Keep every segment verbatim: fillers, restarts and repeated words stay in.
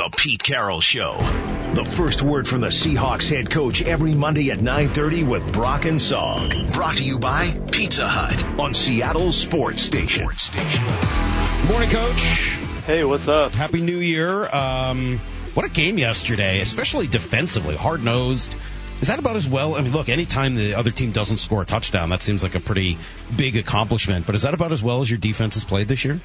The Pete Carroll Show. The first word from the Seahawks head coach every Monday at nine thirty with Brock and Salk. Brought to you by Pizza Hut on Seattle's sports station. Sports station. Morning, Coach. Hey, what's up? Happy New Year. Um, what a game yesterday, especially defensively. Hard-nosed. Is that about as well? I mean, look, anytime the other team doesn't score a touchdown, that seems like a pretty big accomplishment. But is that about as well as your defense has played this year?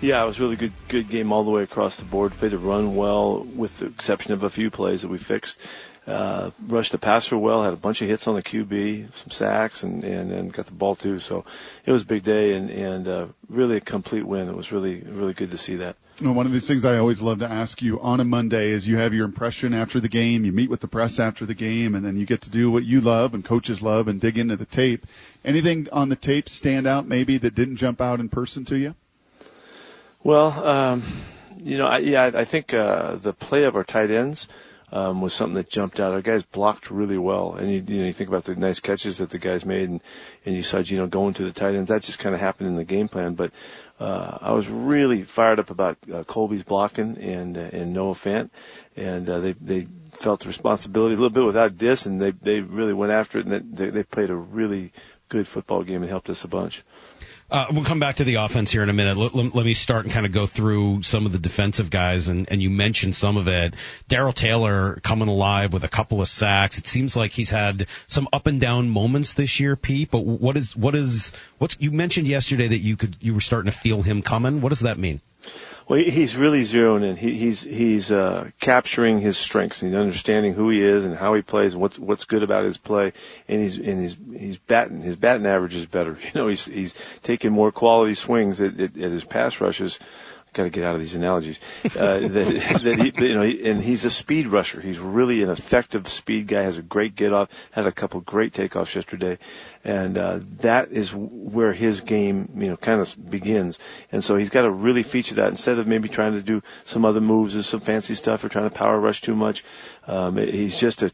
Yeah, it was a really good good game all the way across the board. Played the run well, with the exception of a few plays that we fixed. Uh, rushed the passer well, had a bunch of hits on the Q B, some sacks, and, and, and got the ball too. So it was a big day and, and uh, really a complete win. It was really, really good to see that. Well, one of these things I always love to ask you on a Monday is you have your impression after the game, you meet with the press after the game, and then you get to do what you love and coaches love and dig into the tape. Anything on the tape stand out maybe that didn't jump out in person to you? Well, um, you know, I, yeah, I think uh, the play of our tight ends Um, was something that jumped out. Our guys blocked really well. And you, you know, you think about the nice catches that the guys made and, and you saw Gino going to the tight ends. That just kind of happened in the game plan. But, uh, I was really fired up about, uh, Colby's blocking and, uh, and Noah Fant. And, uh, they, they felt the responsibility a little bit without Diss, and they, they really went after it, and they, they played a really good football game and helped us a bunch. Uh, we'll come back to the offense here in a minute. Let, let, let me start and kind of go through some of the defensive guys, and, and you mentioned some of it. Darrell Taylor coming alive with a couple of sacks. It seems like he's had some up and down moments this year, Pete. But what is what is what's you mentioned yesterday that you could you were starting to feel him coming? What does that mean? Well, he's really zeroing in. He, he's he's uh, capturing his strengths. He's understanding who he is and how he plays, and what's what's good about his play. And he's and he's he's batting. His batting average is better. You know, he's he's taking more quality swings at, at, at his pass rushes. Got to get out of these analogies. Uh, that, that he, you know, he, and he's a speed rusher. He's really an effective speed guy. Has a great get off. Had a couple great takeoffs yesterday, and uh, that is where his game, you know, kind of begins. And so he's got to really feature that instead of maybe trying to do some other moves or some fancy stuff or trying to power rush too much. Um, he's just a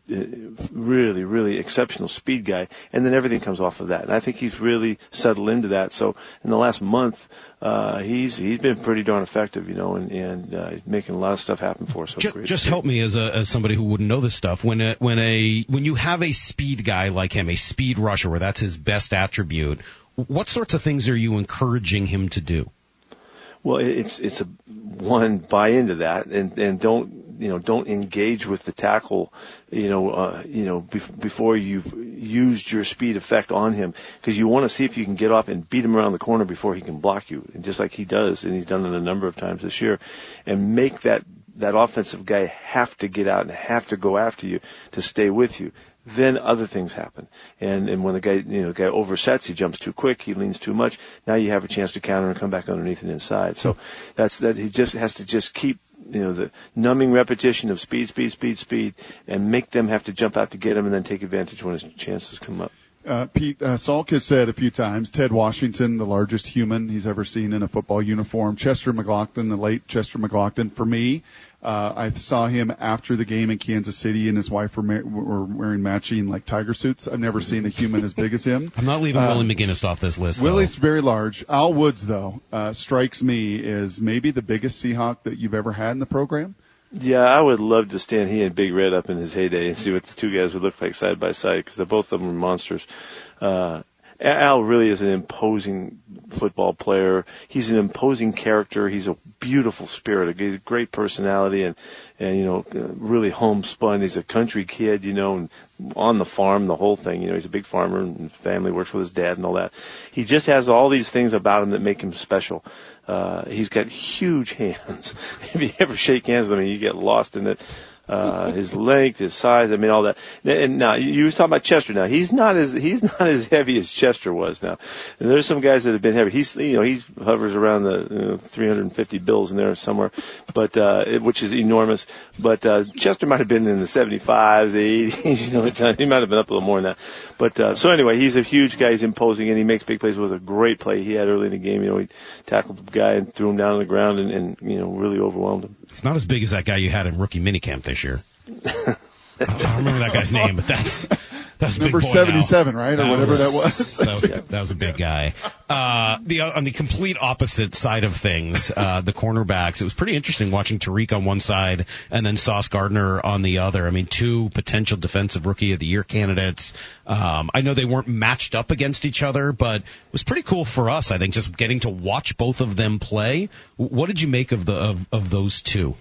really, really exceptional speed guy, and then everything comes off of that. And I think he's really settled into that. So in the last month, uh, he's he's been pretty darn effective, you know, and, and uh, making a lot of stuff happen for us. So just, just help me as a as somebody who wouldn't know this stuff. When a, when a when you have a speed guy like him, a speed rusher, where that's his best attribute, what sorts of things are you encouraging him to do? Well, it's it's a one buy into that, and and don't. You know, don't engage with the tackle, you know, uh, you know, bef- before you've used your speed effect on him, because you want to see if you can get off and beat him around the corner before he can block you, and just like he does, and he's done it a number of times this year, and make that that offensive guy have to get out and have to go after you to stay with you. Then other things happen, and and when the guy you know guy oversets, he jumps too quick, he leans too much. Now you have a chance to counter and come back underneath and inside. So that's that. He just has to just keep. You know, the numbing repetition of speed, speed, speed, speed, and make them have to jump out to get him and then take advantage when his chances come up. Uh, Pete, uh, Salk has said a few times, Ted Washington, the largest human he's ever seen in a football uniform, Chester McLaughlin, the late Chester McLaughlin. For me, uh, I saw him after the game in Kansas City, and his wife were, ma- were wearing matching, like, tiger suits. I've never seen a human as big as him. I'm not leaving uh, Willie McGinnis off this list. Willie's though. Very large. Al Woods, though, uh, strikes me as maybe the biggest Seahawk that you've ever had in the program. Yeah, I would love to stand he and Big Red up in his heyday and see what the two guys would look like side by side, because both of them were monsters. Uh, Al really is an imposing football player. He's an imposing character. He's a beautiful spirit. He's a great personality and, and you know, really homespun. He's a country kid, you know, and on the farm, the whole thing. You know, he's a big farmer and family, works with his dad and all that. He just has all these things about him that make him special. Uh, he's got huge hands. If you ever shake hands with him, you get lost in it. Uh, his length, his size, I mean, all that. And now, you were talking about Chester now. He's not as, he's not as heavy as Chester was now. And there's some guys that have been heavy. He's, you know, he hovers around the you know, three hundred fifty bills in there somewhere, but, uh, it, which is enormous. But, uh, Chester might have been in the seventy-fives, the eighties, you know, it's, he might have been up a little more than that. But, uh, so anyway, he's a huge guy. He's imposing and he makes big plays. It was a great play he had early in the game. You know, he tackled the guy and threw him down on the ground and, and, you know, really overwhelmed him. It's not as big as that guy you had in rookie minicamp this year. I don't remember that guy's name, but that's That's number seventy-seven, now. Right? Or that whatever was, that was. That was, a, that was a big yes. guy. Uh, the, on the complete opposite side of things, uh, the cornerbacks, it was pretty interesting watching Tariq on one side and then Sauce Gardner on the other. I mean, two potential defensive rookie of the year candidates. Um, I know they weren't matched up against each other, but it was pretty cool for us, I think, just getting to watch both of them play. What did you make of the, of, of those two?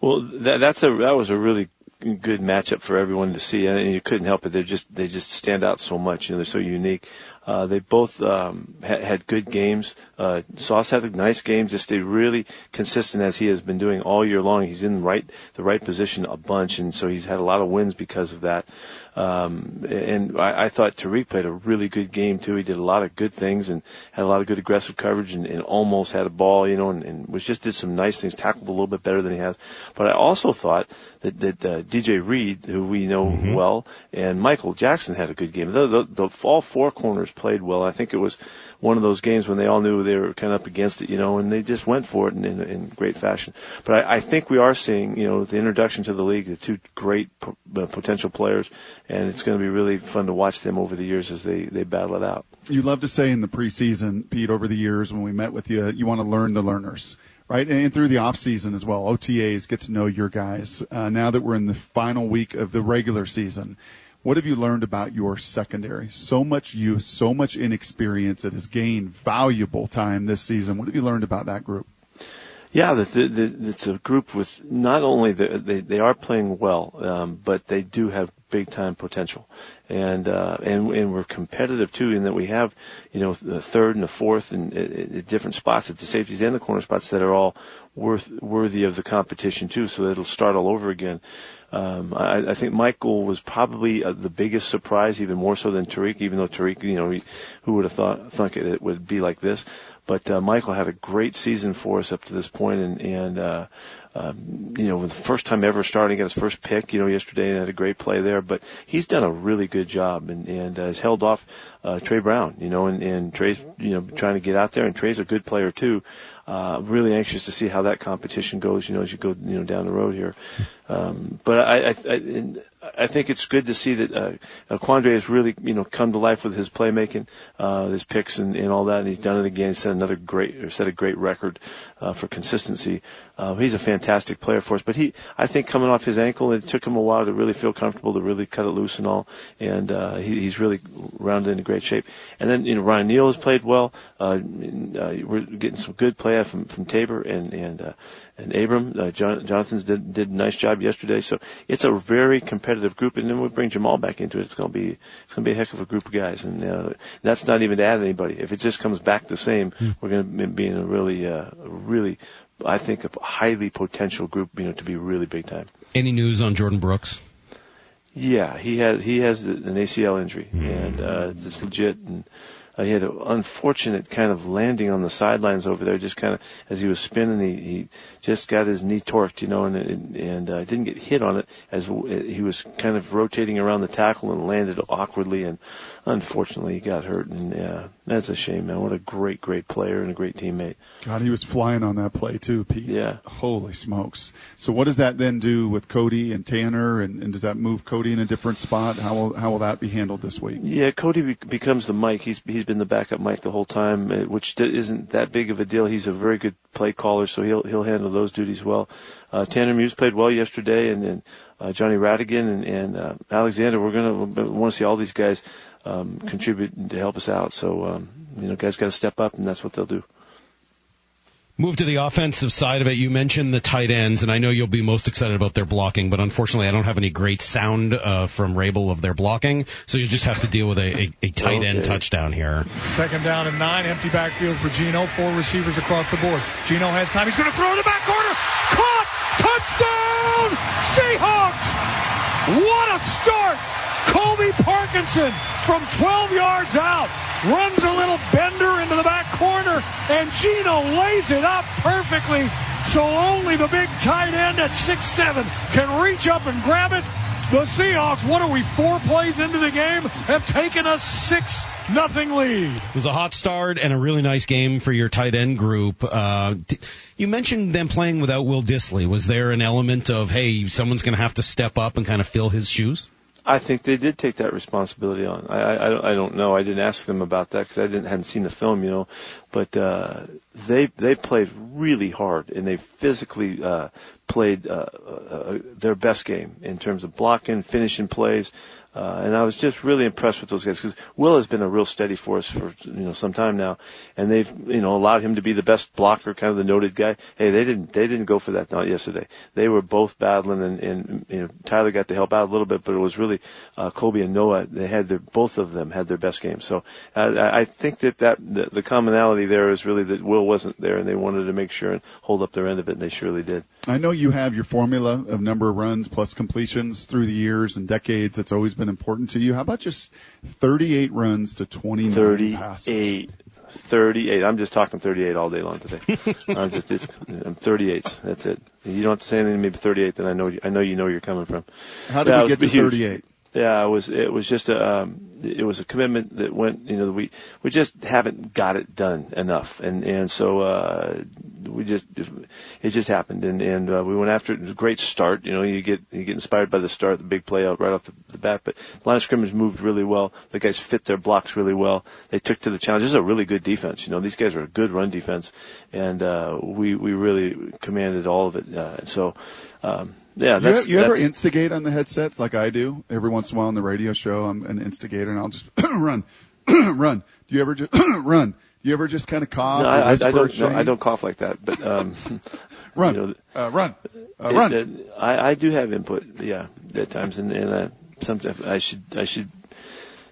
Well, that, that's a, that was a really good matchup for everyone to see, and you couldn't help it. They just they just stand out so much. You know, they're so unique. Uh, they both um, ha- had good games. Uh, Sauce had a nice game. Just stayed really consistent as he has been doing all year long. He's in right the right position a bunch, and so he's had a lot of wins because of that. Um, and I, I thought Tariq played a really good game too. He did a lot of good things and had a lot of good aggressive coverage and, and almost had a ball, you know, and, and was just did some nice things. Tackled a little bit better than he has. But I also thought that that uh, D J Reed, who we know mm-hmm. well, and Michael Jackson had a good game. The, the, the all four corners played well. I think it was one of those games when they all knew they were kind of up against it, you know, and they just went for it in, in, in great fashion. But I, I think we are seeing, you know, the introduction to the league, the two great p- potential players, and it's going to be really fun to watch them over the years as they, they battle it out. You love to say in the preseason, Pete, over the years when we met with you, you want to learn the learners, right? And through the off season as well, O T As, get to know your guys. Uh, now that we're in the final week of the regular season, what have you learned about your secondary? So much youth, so much inexperience that has gained valuable time this season. What have you learned about that group? Yeah, the, the, the, it's a group with not only the, they, they are playing well, um, but they do have big time potential, and uh, and and we're competitive too in that we have, you know, the third and the fourth and uh, different spots at the safeties and the corner spots that are all worth worthy of the competition too. So it'll start all over again. Um, I, I think Michael was probably uh, the biggest surprise, even more so than Tariq. Even though Tariq, you know, he, who would have thought thunk it, it would be like this. But uh, Michael had a great season for us up to this point, and, and uh, um, you know, the first time ever starting, got his first pick, you know, yesterday, and had a great play there. But he's done a really good job, and, and uh, has held off uh, Trey Brown, you know, and, and Trey's, you know, trying to get out there, and Trey's a good player too. Uh, really anxious to see how that competition goes, you know, as you go, you know, down the road here. Um, but I, I, I, I think it's good to see that, uh, Quandre has really, you know, come to life with his playmaking, uh, his picks and, and all that. And he's done it again. He set another great, or set a great record, uh, for consistency. Uh, he's a fantastic player for us, but he, I think coming off his ankle, it took him a while to really feel comfortable, to really cut it loose and all. And, uh, he, he's really rounded into great shape. And then, you know, Ryan Neal has played well. Uh, uh we're getting some good play from, from Tabor and, and, uh, and Abram. Uh, John, Jonathan's did, did a nice job yesterday. So it's a very competitive group. And then we bring Jamal back into it. It's going to be, it's going to be a heck of a group of guys. And, uh, that's not even to add anybody. If it just comes back the same, we're going to be in a really, uh, really, I think a highly potential group, you know, to be really big time. Any news on Jordyn Brooks? Yeah, he has, he has an A C L injury, and, uh, it's legit. And, Uh, he had an unfortunate kind of landing on the sidelines over there, just kind of as he was spinning, he, he just got his knee torqued, you know, and and, and uh, didn't get hit on it as he was kind of rotating around the tackle and landed awkwardly, and unfortunately he got hurt, and uh, that's a shame, man. What a great, great player and a great teammate. God, he was flying on that play too, Pete. Yeah. Holy smokes. So what does that then do with Cody and Tanner, and, and does that move Cody in a different spot? How will, how will that be handled this week? Yeah, Cody be- becomes the Mike. He's he's been the backup Mike the whole time, which isn't that big of a deal. He's a very good play caller, so he'll he'll handle those duties well. Uh, Tanner Muse played well yesterday, and then uh, Johnny Radigan and, and uh, Alexander. We're going to want to see all these guys um, contribute to help us out. So um, you know, guys got to step up, and that's what they'll do. Move to the offensive side of it. You mentioned the tight ends, and I know you'll be most excited about their blocking, but unfortunately I don't have any great sound uh, from Rabel of their blocking, so you just have to deal with a, a, a tight okay. end touchdown here. Second down and nine, empty backfield for Gino, four receivers across the board. Gino has time. He's going to throw in the back corner. Caught! Touchdown! Seahawks! What a start! Colby Parkinson from twelve yards out runs a little bender into the back corner, and Gino lays it up perfectly, so only the big tight end at six seven can reach up and grab it. The Seahawks, what are we, four plays into the game, have taken a six nothing lead. It was a hot start and a really nice game for your tight end group. Uh, you mentioned them playing without Will Disley. Was there an element of, hey, someone's going to have to step up and kind of fill his shoes? I think they did take that responsibility on. I I, I don't know. I didn't ask them about that because I didn't hadn't seen the film, you know. But uh, they they played really hard and they physically uh, played uh, uh, their best game in terms of blocking, finishing plays. Uh, and I was just really impressed with those guys because Will has been a real steady force for, you know, some time now. And they've, you know, allowed him to be the best blocker, kind of the noted guy. Hey, they didn't, they didn't go for that not yesterday. They were both battling and, and, you know, Tyler got to help out a little bit, but it was really, uh, Colby and Noah, they had their, both of them had their best game. So I, I think that that, the, the commonality there is really that Will wasn't there and they wanted to make sure and hold up their end of it and they surely did. I know you have your formula of number of runs plus completions through the years and decades. It's always been important to you. How about just thirty-eight runs to twenty-nine thirty-eight passes? thirty-eight. I'm just talking thirty-eight all day long today. I'm just it's, I'm thirty-eights. That's it. You don't have to say anything to me but thirty-eight. Then I know I know you know where you're coming from. How did yeah, we get to thirty-eight? Yeah, it was it was just a um, it was a commitment that went. You know, we we just haven't got it done enough, and and so uh, we just it just happened, and and uh, we went after it. It was a great start. You know, you get you get inspired by the start, the big play out right off the, the bat. But the line of scrimmage moved really well. The guys fit their blocks really well. They took to the challenge. This is a really good defense. You know, these guys are a good run defense, and uh, we we really commanded all of it. Uh, so. Um, Yeah, that's, you, you that's, ever instigate on the headsets like I do every once in a while on the radio show? I'm an instigator, and I'll just run, run. Do you ever just run? Do you ever just kind of cough? No, or I, I don't. No, I don't cough like that. But um, run, you know, uh, run, uh, it, run. It, I, I do have input. Yeah, at times, and, and uh, sometimes I should. I should.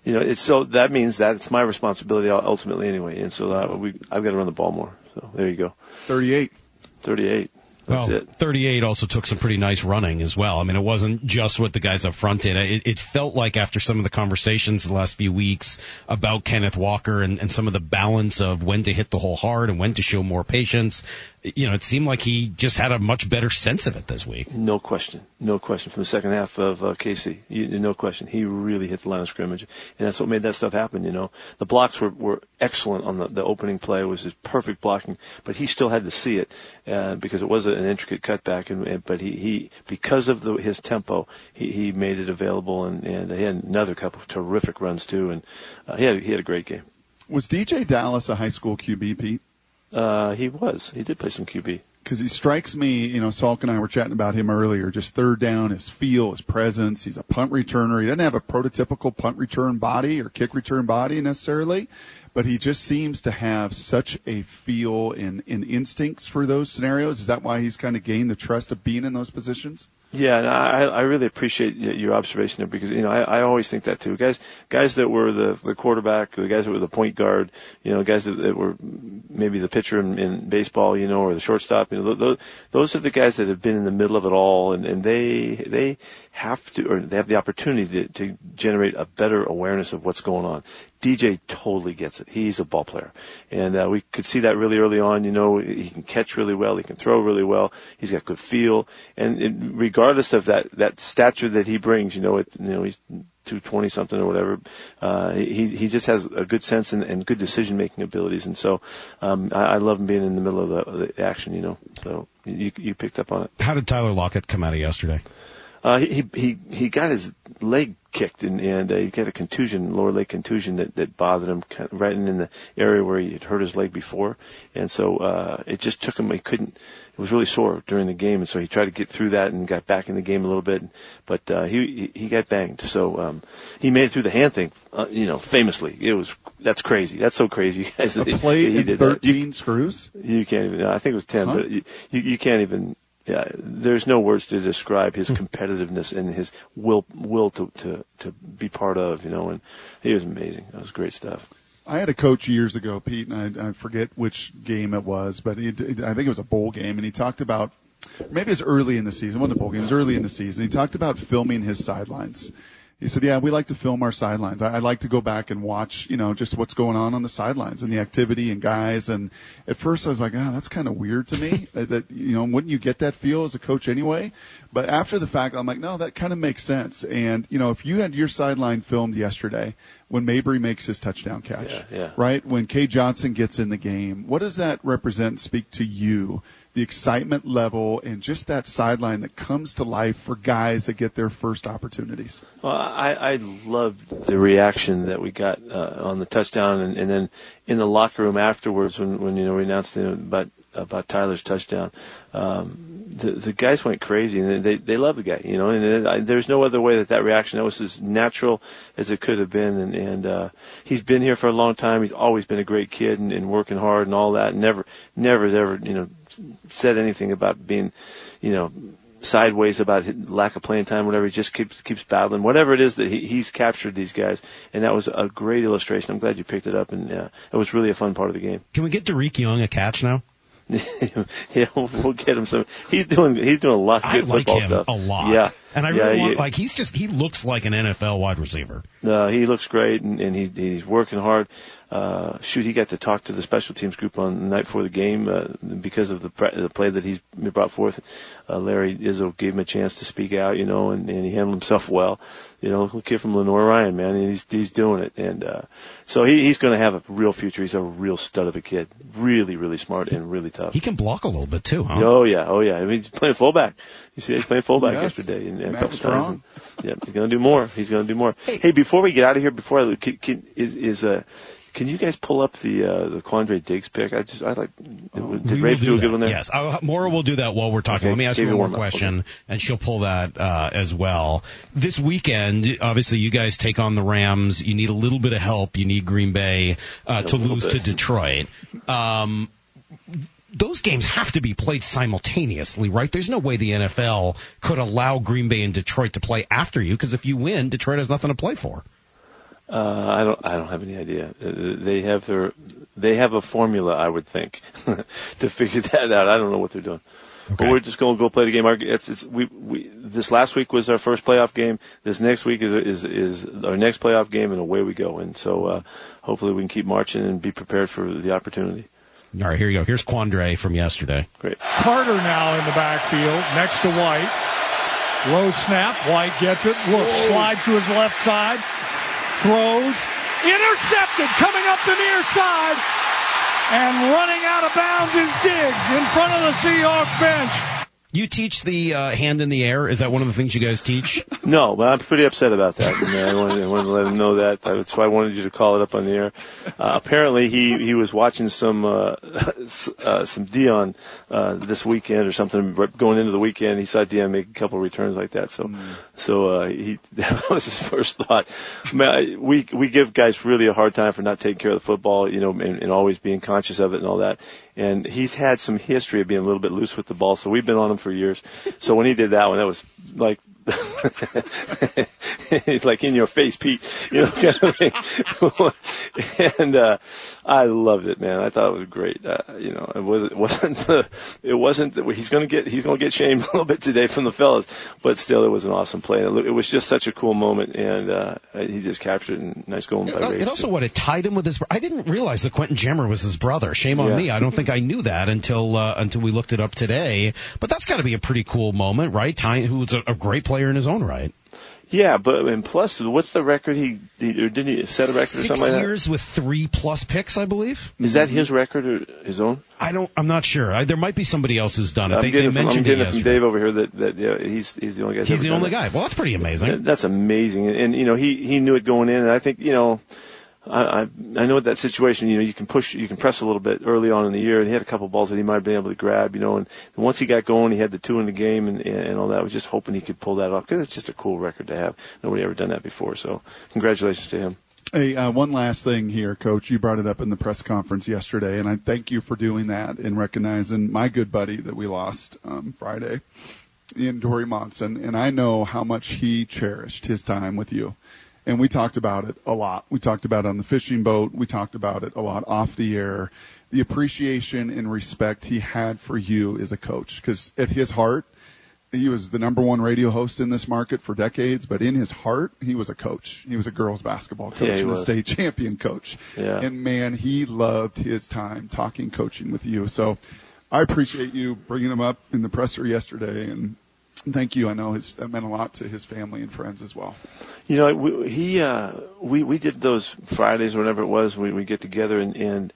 You know, it's so that means that it's my responsibility ultimately anyway, and so uh, we I've got to run the ball more. So there you go. Thirty-eight. Thirty-eight. That's well, it. thirty-eight also took some pretty nice running as well. I mean, it wasn't just what the guys up front did. It, it felt like after some of the conversations the last few weeks about Kenneth Walker and, and some of the balance of when to hit the hole hard and when to show more patience, you know, it seemed like he just had a much better sense of it this week. No question. No question. From the second half of uh, K C, you, no question. He really hit the line of scrimmage, and that's what made that stuff happen, you know. The blocks were, were excellent on the, the opening play. It was his perfect blocking, but he still had to see it uh, because it was a an intricate cutback, and, and but he, he because of the, his tempo, he, he made it available, and, and he had another couple of terrific runs too, and uh, he had he had a great game. Was D J Dallas a high school Q B, Pete? Uh, he was. He did play some Q B. Because he strikes me, you know, Salk and I were chatting about him earlier, just third down, his feel, his presence. He's a punt returner. He doesn't have a prototypical punt return body or kick return body necessarily, but he just seems to have such a feel and, and instincts for those scenarios. Is that why he's kind of gained the trust of being in those positions? Yeah, and I, I really appreciate your observation there because, you know, I, I always think that too. Guys, guys that were the, the quarterback, the guys that were the point guard, you know, guys that, that were maybe the pitcher in, in baseball, you know, or the shortstop, you know, those, those are the guys that have been in the middle of it all, and, and they, they have to, or they have the opportunity to, to generate a better awareness of what's going on. D J totally gets it. He's a ball player. And uh, we could see that really early on. You know, he can catch really well. He can throw really well. He's got good feel. And it, regardless of that, that stature that he brings, you know, it, you know, he's two twenty something or whatever, uh, he, he just has a good sense and, and good decision-making abilities. And so um, I, I love him being in the middle of the, of the action, you know. So you, you picked up on it. How did Tyler Lockett come out of yesterday? Uh, he, he, he got his leg kicked and, and uh, he got a contusion, lower leg contusion that, that bothered him kind of right in the area where he had hurt his leg before. And so, uh, it just took him, he couldn't, it was really sore during the game. And so he tried to get through that and got back in the game a little bit, but, uh, he, he got banged. So, um, he made it through the hand thing, uh, you know, famously. It was, that's crazy. That's so crazy. You guys, a play he, in he thirteen you, screws? You can't even, I think it was ten, huh? But you, you, you can't even, yeah, there's no words to describe his competitiveness and his will will to, to, to be part of, you know, and he was amazing. That was great stuff. I had a coach years ago, Pete, and I, I forget which game it was, but he, I think it was a bowl game, and he talked about, maybe it was early in the season, it wasn't a bowl game, it was early in the season, he talked about filming his sidelines. He said, yeah, we like to film our sidelines. I, I like to go back and watch, you know, just what's going on on the sidelines and the activity and guys. And at first I was like, oh, that's kind of weird to me that, you know, wouldn't you get that feel as a coach anyway? But after the fact, I'm like, no, that kind of makes sense. And, you know, if you had your sideline filmed yesterday when Mabry makes his touchdown catch, yeah, yeah. right, when Kay Johnson gets in the game, what does that represent, speak to you the excitement level, and just that sideline that comes to life for guys that get their first opportunities. Well, I, I loved the reaction that we got uh, on the touchdown, and, and then in the locker room afterwards when, when you know, we announced you know, about about Tyler's touchdown. Um, the, the guys went crazy, and they they love the guy, you know. And I, there's no other way that that reaction that was as natural as it could have been. And, and uh, he's been here for a long time. He's always been a great kid and, and working hard and all that. And never, never has ever, you know, said anything about being, you know, sideways about lack of playing time, whatever. He just keeps keeps battling, whatever it is that he, he's captured these guys, and that was a great illustration. I'm glad you picked it up, and uh, it was really a fun part of the game. Can we get Dareke Young a catch now? yeah, we'll, we'll get him some. He's doing he's doing a lot of good I like football him stuff. A lot, yeah. And I yeah, really want, yeah. like he's just he looks like an N F L wide receiver. No, uh, he looks great, and, and he, he's working hard. Uh, shoot, he got to talk to the special teams group on the night before the game uh, because of the, pre- the play that he's brought forth. Uh, Larry Izzo gave him a chance to speak out, you know, and, and he handled himself well. You know, a kid from Lenore Ryan, man, and he's he's doing it, and uh, so he, he's going to have a real future. He's a real stud of a kid, really, really smart and really tough. He can block a little bit too, huh? Oh yeah, oh yeah. I mean, he's playing fullback. You see, he's playing fullback yes. yesterday, and, and a couple times. And, yeah, he's going to do more. He's going to do more. Hey. hey, before we get out of here, before I can, can, is is a. Uh, Can you guys pull up the uh, the Quandre Diggs pick? I just I like. Oh, did Rafe do, do a good one there? Yes, I'll, Maura will do that while we're talking. Okay, let me ask you one more question, okay. and she'll pull that uh, as well. This weekend, obviously, you guys take on the Rams. You need a little bit of help. You need Green Bay uh, to lose bit. to Detroit. Um, those games have to be played simultaneously, right? There's no way the N F L could allow Green Bay and Detroit to play after you, because if you win, Detroit has nothing to play for. Uh, I don't. I don't have any idea. Uh, they have their. They have a formula, I would think, to figure that out. I don't know what they're doing. Okay. But we're just going to go play the game. It's, it's, we, we, this last week was our first playoff game. This next week is is is our next playoff game, and away we go. And so, uh, hopefully, we can keep marching and be prepared for the opportunity. All right, here you go. Here's Quandre from yesterday. Great. Carter now in the backfield next to White. Low snap. White gets it. Look, slides to his left side. Throws, intercepted, coming up the near side, and running out of bounds is Diggs in front of the Seahawks bench. You teach the uh, hand in the air? Is that one of the things you guys teach? No, but I'm pretty upset about that. And, uh, I, wanted, I wanted to let him know that. That's why I wanted you to call it up on the air. Uh, apparently, he, he was watching some uh, uh, some Deion uh, this weekend or something. Going into the weekend, he saw Deion make a couple of returns like that. So, mm. so uh, he, that was his first thought. I mean, I, we we give guys really a hard time for not taking care of the football, you know, and, and always being conscious of it and all that. And he's had some history of being a little bit loose with the ball, so we've been on him for years. So when he did that one, that was like, it's like in your face, Pete, you know, kind of thing. And uh, I loved it, man. I thought it was great. Uh, you know, it wasn't, it wasn't the, it wasn't the, he's gonna get, he's gonna get shamed a little bit today from the fellas, but still, it was an awesome play. It, it was just such a cool moment, and uh, he just captured it. Nice going by Ray. It also would have tied him with his. I didn't realize that Quentin Jammer was his brother. Shame on yeah. me. I don't think I knew that until uh, until we looked it up today. But that's got to be a pretty cool moment, right? Tying, who's a, a great player. Player in his own right. Yeah, but and plus, what's the record? He, he or did he set a record Six or something like that? Six years with three plus picks, I believe. Is that his record or his own? I don't. I'm not sure. I, there might be somebody else who's done it. I'm they, getting, they from, I'm getting it from Dave over here that that yeah, he's he's the only guy. He's the only guy. Well, that's pretty amazing. That's amazing, and, and you know he he knew it going in, and I think you know. I, I know that situation, you know, you can push, you can press a little bit early on in the year, and he had a couple of balls that he might have been able to grab, you know, and once he got going, he had the two in the game and, and all that. I was just hoping he could pull that off, because it's just a cool record to have. Nobody ever done that before, so congratulations to him. Hey, uh, one last thing here, Coach. You brought it up in the press conference yesterday, and I thank you for doing that and recognizing my good buddy that we lost um, Friday, Ian Dory Monson, and I know how much he cherished his time with you. And we talked about it a lot. We talked about it on the fishing boat. We talked about it a lot off the air. The appreciation and respect he had for you as a coach, because at his heart, he was the number one radio host in this market for decades, but in his heart, he was a coach. He was a girls basketball coach yeah, and was. a state champion coach. Yeah. And, man, he loved his time talking coaching with you. So I appreciate you bringing him up in the presser yesterday, and thank you. I know it's, that meant a lot to his family and friends as well. You know, we, he, uh, we, we did those Fridays, whenever it was, we, we get together and, and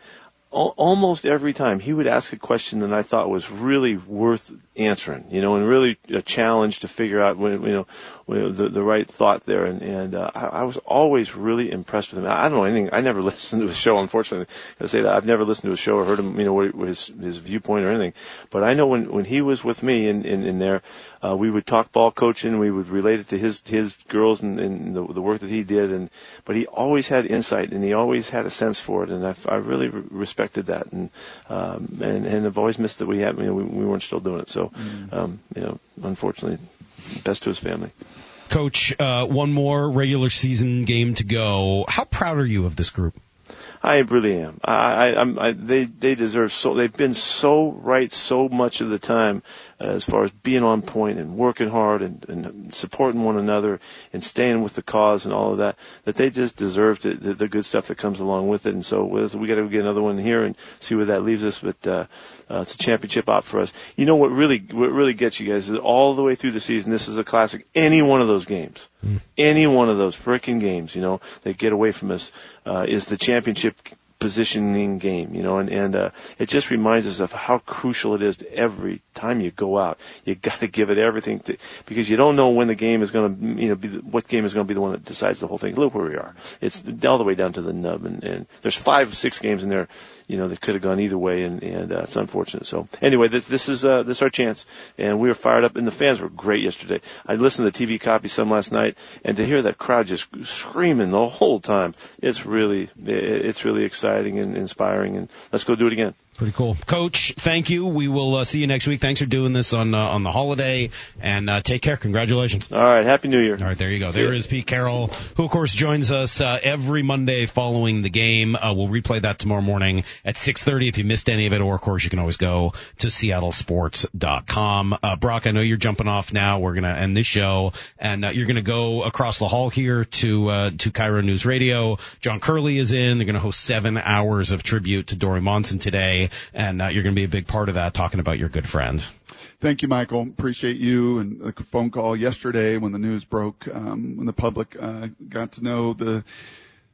al- almost every time he would ask a question that I thought was really worth answering, you know, and really a challenge to figure out, when, you know, when the, the right thought there. And, and uh, I, I was always really impressed with him. I don't know anything. I never listened to his show, unfortunately. I say that I've never listened to his show or heard him, you know, what, what his, his viewpoint or anything. But I know when, when he was with me in, in, in there, uh, we would talk ball coaching. We would relate it to his, his girls and, and the, the work that he did. And, but he always had insight and he always had a sense for it. And I, I really re- respected that. And, um, and, and I've always missed that we had, you know, we, we weren't still doing it. So, um, you know, unfortunately, best to his family. Coach, uh, one more regular season game to go. How proud are you of this group? I really am. I, I, I'm, I, they, they deserve so. They've been so right so much of the time, uh, as far as being on point and working hard and, and supporting one another and staying with the cause and all of that. That they just deserve to, the, the good stuff that comes along with it. And so we got to get another one here and see where that leaves us. But uh, uh, it's a championship out for us. You know what really what really gets you guys is all the way through the season. This is a classic. Any one of those games, mm. any one of those frickin' games, you know, they get away from us. Uh, is the championship positioning game, you know, and, and uh, it just reminds us of how crucial it is to every time you go out. You got to give it everything to, because you don't know when the game is going to, you know, be the, what game is going to be the one that decides the whole thing. Look where we are. It's all the way down to the nub, and, and there's five, six games in there, you know, that could have gone either way, and, and uh, it's unfortunate. So anyway, this this is uh, this is our chance, and we were fired up, and the fans were great yesterday. I listened to the T V copy some last night, and to hear that crowd just screaming the whole time, it's really it's really exciting and inspiring. And let's go do it again. Pretty cool, Coach. Thank you. We will uh, see you next week. Thanks for doing this on uh, on the holiday, and uh, take care. Congratulations. All right, happy New Year. All right, there you go. See there you. Is Pete Carroll, who of course joins us uh, every Monday following the game. Uh, we'll replay that tomorrow morning at six thirty. If you missed any of it, or of course you can always go to seattle sports dot com. Uh, Brock, I know you're jumping off now. We're gonna end this show, and uh, you're gonna go across the hall here to uh, to Cairo News Radio. John Curley is in. They're gonna host seven hours of tribute to Dory Monson today. And uh, you're going to be a big part of that, talking about your good friend. Thank you, Michael. Appreciate you and the phone call yesterday when the news broke, um, when the public uh, got to know the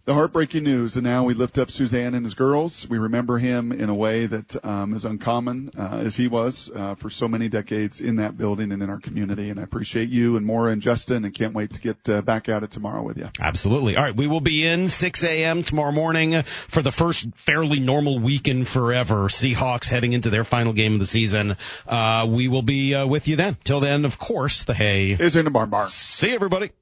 the heartbreaking news. And now we lift up Suzanne and his girls. We remember him in a way that um, is uncommon, uh, as he was uh, for so many decades in that building and in our community. And I appreciate you and Maura and Justin, and can't wait to get uh, back at it tomorrow with you. Absolutely. All right. We will be in six a.m. tomorrow morning for the first fairly normal week in forever. Seahawks heading into their final game of the season. Uh, we will be uh, with you then. Till then, of course, the hay is in the bar bar. See you, everybody.